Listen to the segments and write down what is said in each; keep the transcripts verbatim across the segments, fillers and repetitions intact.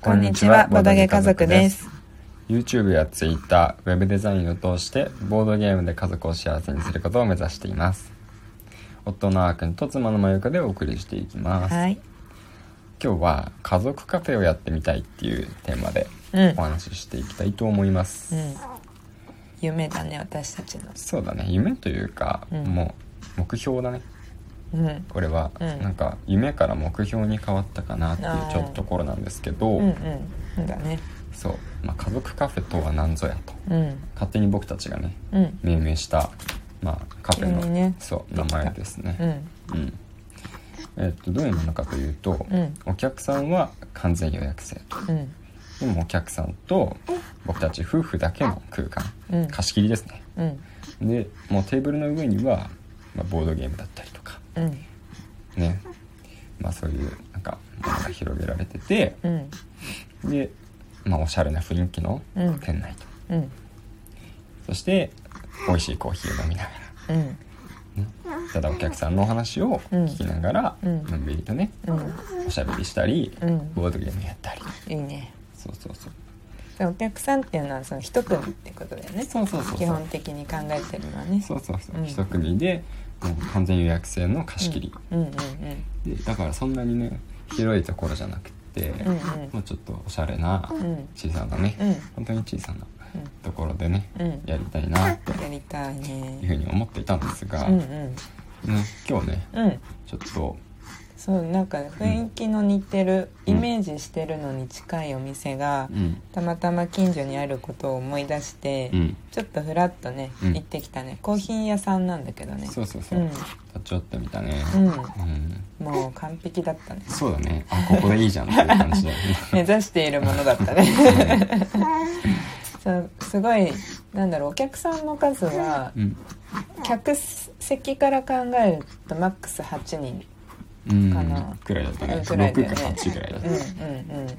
こんにちは、ボードゲー家族です。 YouTube や Twitter、 ウェブデザインを通してボードゲームで家族を幸せにすることを目指しています。夫のあーくんと妻のまゆかでお送りしていきます。はい、今日は家族カフェをやってみたいっていうテーマでお話ししていきたいと思います。うんうん、夢だね、私たちの。そうだね、夢というか、うん、もう目標だね。うん、これはなんか夢から目標に変わったかなっていうちょっとところなんですけど、うんうんそうだね、そう、まあ、家族カフェとは何ぞやと、うん、勝手に僕たちがね、うん、命名した、まあ、カフェの、ね、そう名前ですね。うんうん、えー、っとどういうものかというと、うん、お客さんは完全予約制と、うん、でもお客さんと僕たち夫婦だけの空間、うん、貸し切りですね。うん、でもうテーブルの上には、まあ、ボードゲームだったりとか、うんね、まあそういうなんかものが広げられてて、うん、で、まあ、おしゃれな雰囲気の店内と、うんうん、そして美味しいコーヒーを飲みながら、うんね、ただお客さんのお話を聞きながら、うん、のんびりとね、うん、おしゃべりしたり、うん、ボードゲームやったり。いいね。そうそうそう。お客さんっていうのはその一組ってことだよね。そうそうそうそう、基本的に考えてるのはね。そうそうそう、うん、一組で完全予約制の貸し切り、うんうんうん、でだからそんなにね広いところじゃなくて、うんうん、もうちょっとおしゃれな、うん、小さなね、うん、本当に小さなところでね、うん、やりたいなってやりたいねいうふうに思っていたんですが、うんうんね、今日ね、うん、ちょっとそうなんか雰囲気の似てる、うん、イメージしてるのに近いお店が、うん、たまたま近所にあることを思い出して、うん、ちょっとフラッとね、うん、行ってきたね。コーヒー屋さんなんだけどね。そうそうそう、うん、立ち寄ってみたね。うんうん、もう完璧だったね。そうだね、あここでいいじゃんっていう感じだよね目指しているものだったねそうすごいなんだろう、お客さんの数は、うん、客席から考えるとマックスはちにんうんかなくらいだったね。ろくかはちくらいだった、うんうんうん、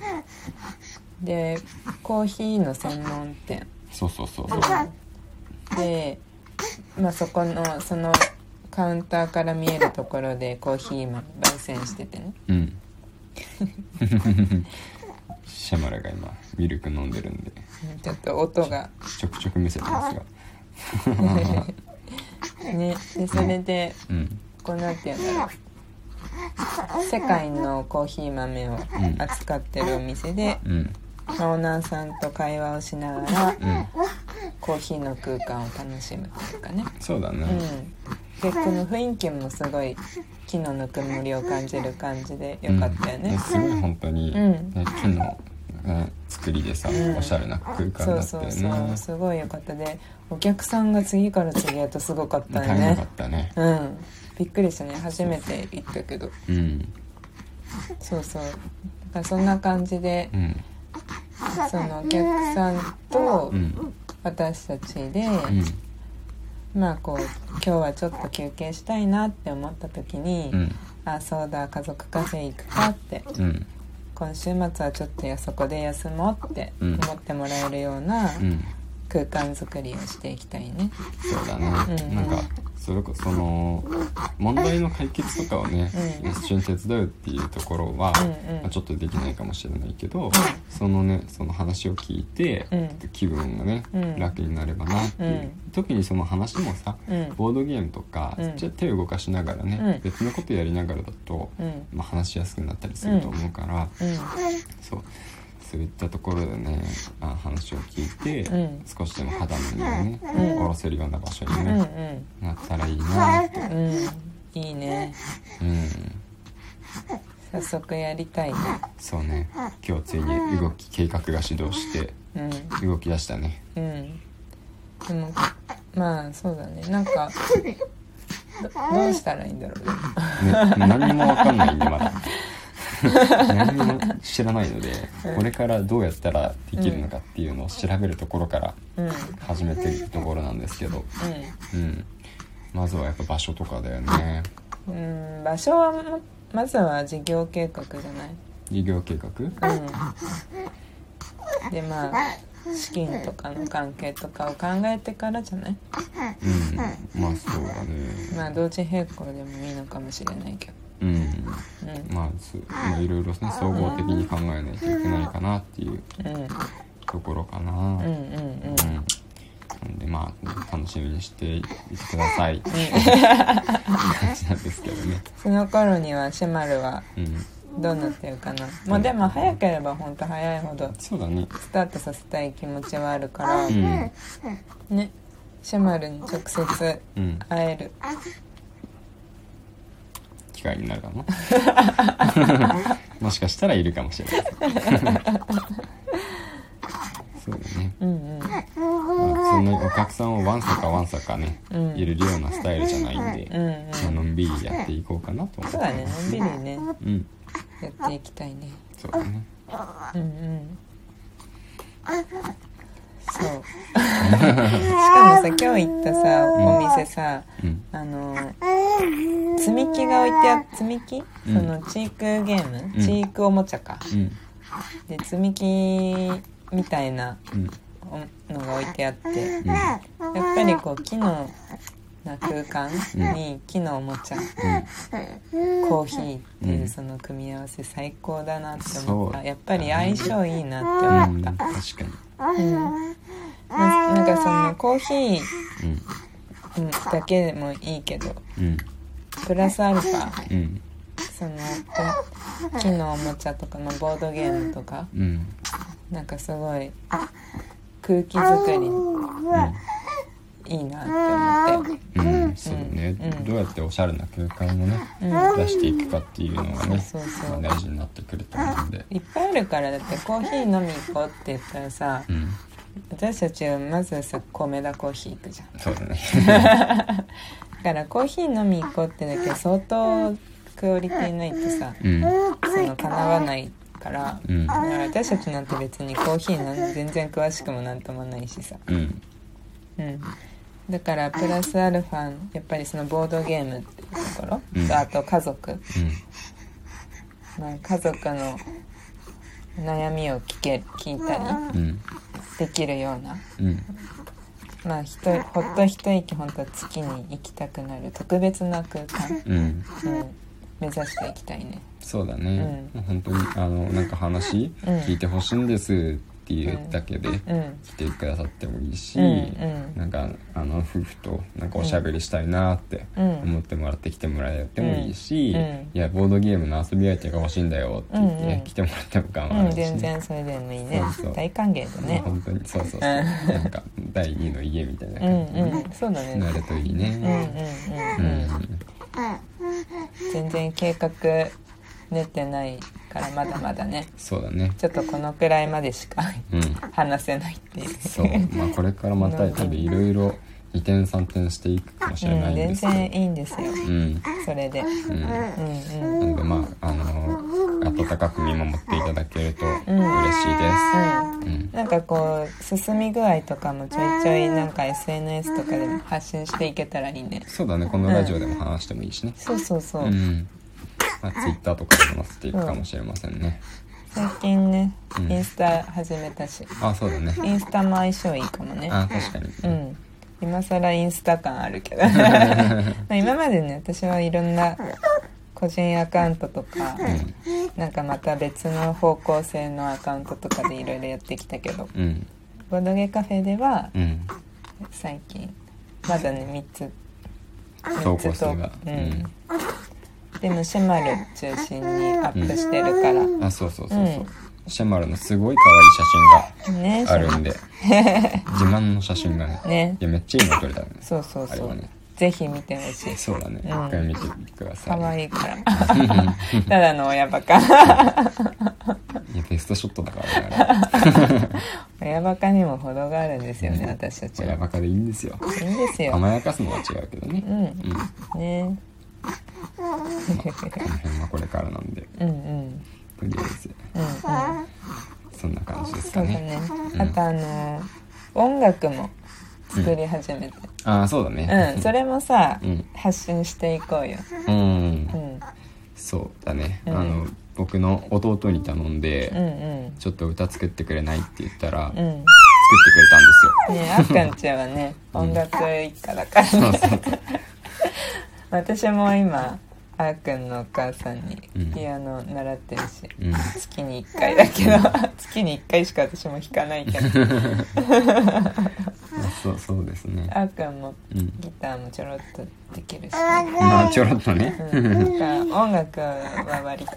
でコーヒーの専門店。そうそうそう、うん、で、まあ、そこのそのカウンターから見えるところでコーヒーも焙煎しててね。うんシャマラが今ミルク飲んでるんでちょっと音がちょくちょく見せてますがね、でそれで、うん、こうなんていうんだろう、世界のコーヒー豆を扱ってるお店で、うん、オーナーさんと会話をしながら、うん、コーヒーの空間を楽しむというかね。そうだね、うん、でこの雰囲気もすごい木のぬくもりを感じる感じでよかったよね。うん、すごい本当に、うんね、木の、ね、作りでさ、うん、おしゃれな空間だったよね。そうそうそう、すごいよかった。でお客さんが次から次へとすごかったよね。大変かったね。うん、びっくりしたね、初めて行ったけど。うん、そうそう、だからそんな感じで、うん、そのお客さんと私たちで、うん、まあこう今日はちょっと休憩したいなって思った時に、うん、あそうだ家族カフェ行くかって、うん、今週末はちょっとそこで休もうって思ってもらえるような、うんうん空間作りをしていきたいね。そうだね、うん、なんかそれこその問題の解決とかをね、うん、一緒に手伝うっていうところは、うんうんまあ、ちょっとできないかもしれないけど、うん、そのねその話を聞いて、うん、気分がね、うん、楽になればなっていう、うん、特にその話もさ、うん、ボードゲームとか、うん、ちょっと手を動かしながらね、うん、別のことやりながらだと、うんまあ、話しやすくなったりすると思うから、うんうん、そうそういったところでね、あ話を聞いて、うん、少しでも肌のね、うん、下ろせるような場所に、ねうんうん、なったらいいなって、うん、いいね、うん、早速やりたいね。そうね、今日ついに動き計画が始動して、うん、動き出したね。うん、でもまあそうだね、なんかど, どうしたらいいんだろうね、ね何も分かんないんでまだ何も知らないので、うん、これからどうやったらできるのかっていうのを調べるところから始めてるところなんですけど、うんうん、まずはやっぱ場所とかだよね。うん、場所はまずは事業計画じゃない？事業計画？うん、でまあ資金とかの関係とかを考えてからじゃない？うん、まあそうだね。まあ同時並行でもいいのかもしれないけど。うんうん、まあいろいろね総合的に考えないといけないかなっていうところかな、うんうんうんうん、なんでまあ楽しみにしていてくださいって感じなんですけどね。その頃にはシマルはどうなってるかな、うん、もうでも早ければ本当早いほどスタートさせたい気持ちはあるから、うん、ね、シマルに直接会える、うん機会になるかももしかしたらいるかもしれないそうだね、うんうん、まあ、そんなにお客さんをわんさかわんさかね、うん、入れるようなスタイルじゃないんで、うんうんまあのんびりやっていこうかなと思ってます。そうだね、のんびりね、うん、やっていきたいね。そうだね、うんうん、そうしかもさ今日行ったさお店さ、うん、あの積み木が置いてあって積み木、うん、そのチークゲーム、うん、チークおもちゃか、うん、で積み木みたいなのが置いてあって、うん、やっぱりこう木のな空間に木のおもちゃ、うん、コーヒーっていうその組み合わせ最高だなって思った、うん、やっぱり相性いいなって思った、うん、確かに、うん、な, なんかそのコーヒー、うん、だけでもいいけど、うんプラスアルファ、うん、その木のおもちゃとか、まあ、ボードゲームとか、うん、なんかすごい空気作り、うん、いいなって思って、うんうん、そうね、うん、どうやっておしゃれな空間をね、うん、出していくかっていうのがね、そうそう、まあ、大事になってくると思うんでいっぱいあるから。だってコーヒー飲み行こうって言ったらさ、うん私たちはまずさ米田コーヒー行くじゃん。そうだねだからコーヒー飲み行こうってだけ相当クオリティないとさ、うん、そのかなわないから、うん、だから私たちなんて別にコーヒーなん全然詳しくもなんともないしさ、うんうん、だからプラスアルファやっぱりそのボードゲームっていうところ、うん、とあと家族、うんまあ、家族の悩みを聞け、聞いたり、うんできるような、うん、まあひとほっと一息ほんと月に行きたくなる特別な空間、うんうん、目指していきたいね。そうだね、うん、本当にあのなんか話聞いてほしいんですっていうだけで来てくださってもいいし、うんうん、なんかあの夫婦となんかおしゃべりしたいなって思ってもらって来てもらえてもいいし、うんうんうん、いやボードゲームの遊び相手が欲しいんだよって言って、ねうんうん、来てもらっても構わないし、ねうん、全然それでもいいね。そうそう大歓迎だね本当に。そうそうそうなんかだいにの家みたいな感じに、ねうんうん、そうだねなるといいね。全然計画出てないからまだまだね。そうだねちょっとこのくらいまでしか、うん、話せないっていうそう、まあ、これからまた多分いろいろ二転三転していくかもしれないんですけど、うん、全然いいんですよ、うん、それで、うんうんうん、なんでまあ、あの温かく見守っていただけると嬉しいです、うんうんうん、なんかこう進み具合とかもちょいちょいなんか エスエヌエス とかでも発信していけたらいいね。そうだねこのラジオでも話してもいいしね、うん、そうそうそう、うんまあ、ツイッターとかで載せていくかもしれませんね、うん、最近ね、うん、インスタ始めたし。あ、そうだねインスタも相性いいかもね。あ、確かに、うん、今更インスタ感あるけど今までね私はいろんな個人アカウントとか、うん、なんかまた別の方向性のアカウントとかでいろいろやってきたけど、うん、ボドゲカフェでは、うん、最近まだねみっつみっつと、うんでもシェマル中心にアップしてるから、うん、あそうそうそうそう、うん、シェマルのすごい可愛い写真があるんで、ね、自慢の写真が ね, ねいやめっちゃいいの撮れたね。そうそうそうあれはねぜひ見てほしい。そうだね、うん、一回見てください。可愛いからただの親バカいやベストショットだからね親バカにも程があるんですよね、うん、私たちは親バカでいいんですよ。いいんですよ甘やかすのは違うけどね、うんうん、ねまあ、これからなんで、うんうん、とりあえず、うんうん、そんな感じですかね。そうだね、うん、あとあの音楽も作り始めて、うん、ああそうだね、うん、それもさ、うん、発信していこうよ、うんうんうん、そうだね、うん、あの僕の弟に頼んで、うんうん、ちょっと歌作ってくれないって言ったら、うん、作ってくれたんですよね。あっかんちゃんはね音楽一家だからね、うん、そうそう私も今あーくんのお母さんにピアノ習ってるし、うん、月にいっかいだけど、うん、月にいっかいしか私も弾かないけどそう、そうですね。あーくんもギターもちょろっとできるし、うん、まあちょろっとね、うん、なんか音楽は割と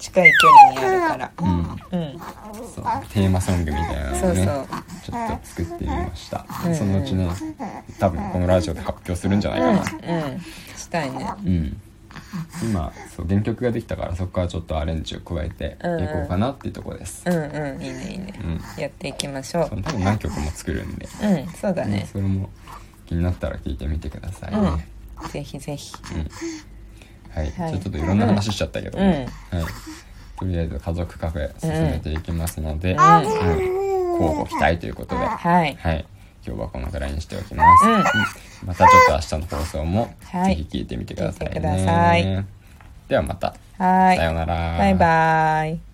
近い距離にあるから、うんうん、そうテーマソングみたいなのをねそうそうちょっと作ってみました、うん、そのうちの多分このラジオで発表するんじゃないかな、うんうん、したいね、うん、今そう原曲ができたからそこからちょっとアレンジを加えていこうかなっていうところです、うんうん、いいねいいね、うん、やっていきましょう。そう多分何曲も作るんで、うん、そうだね、うん、それも気になったら聞いてみてくださいね、うん、ぜひぜひ、うん、はい、はい、ちょっといろんな話しちゃったけど、うんはい、とりあえず家族カフェ進めていきますので、うんうん、交互期待ということで、はい、はい、今日はこのぐらいにしておきます、うん、またちょっと明日の放送もぜひ聞いてみてくださいね、はい、聞いてください。ではまた、はい、さようなら、バイバイ。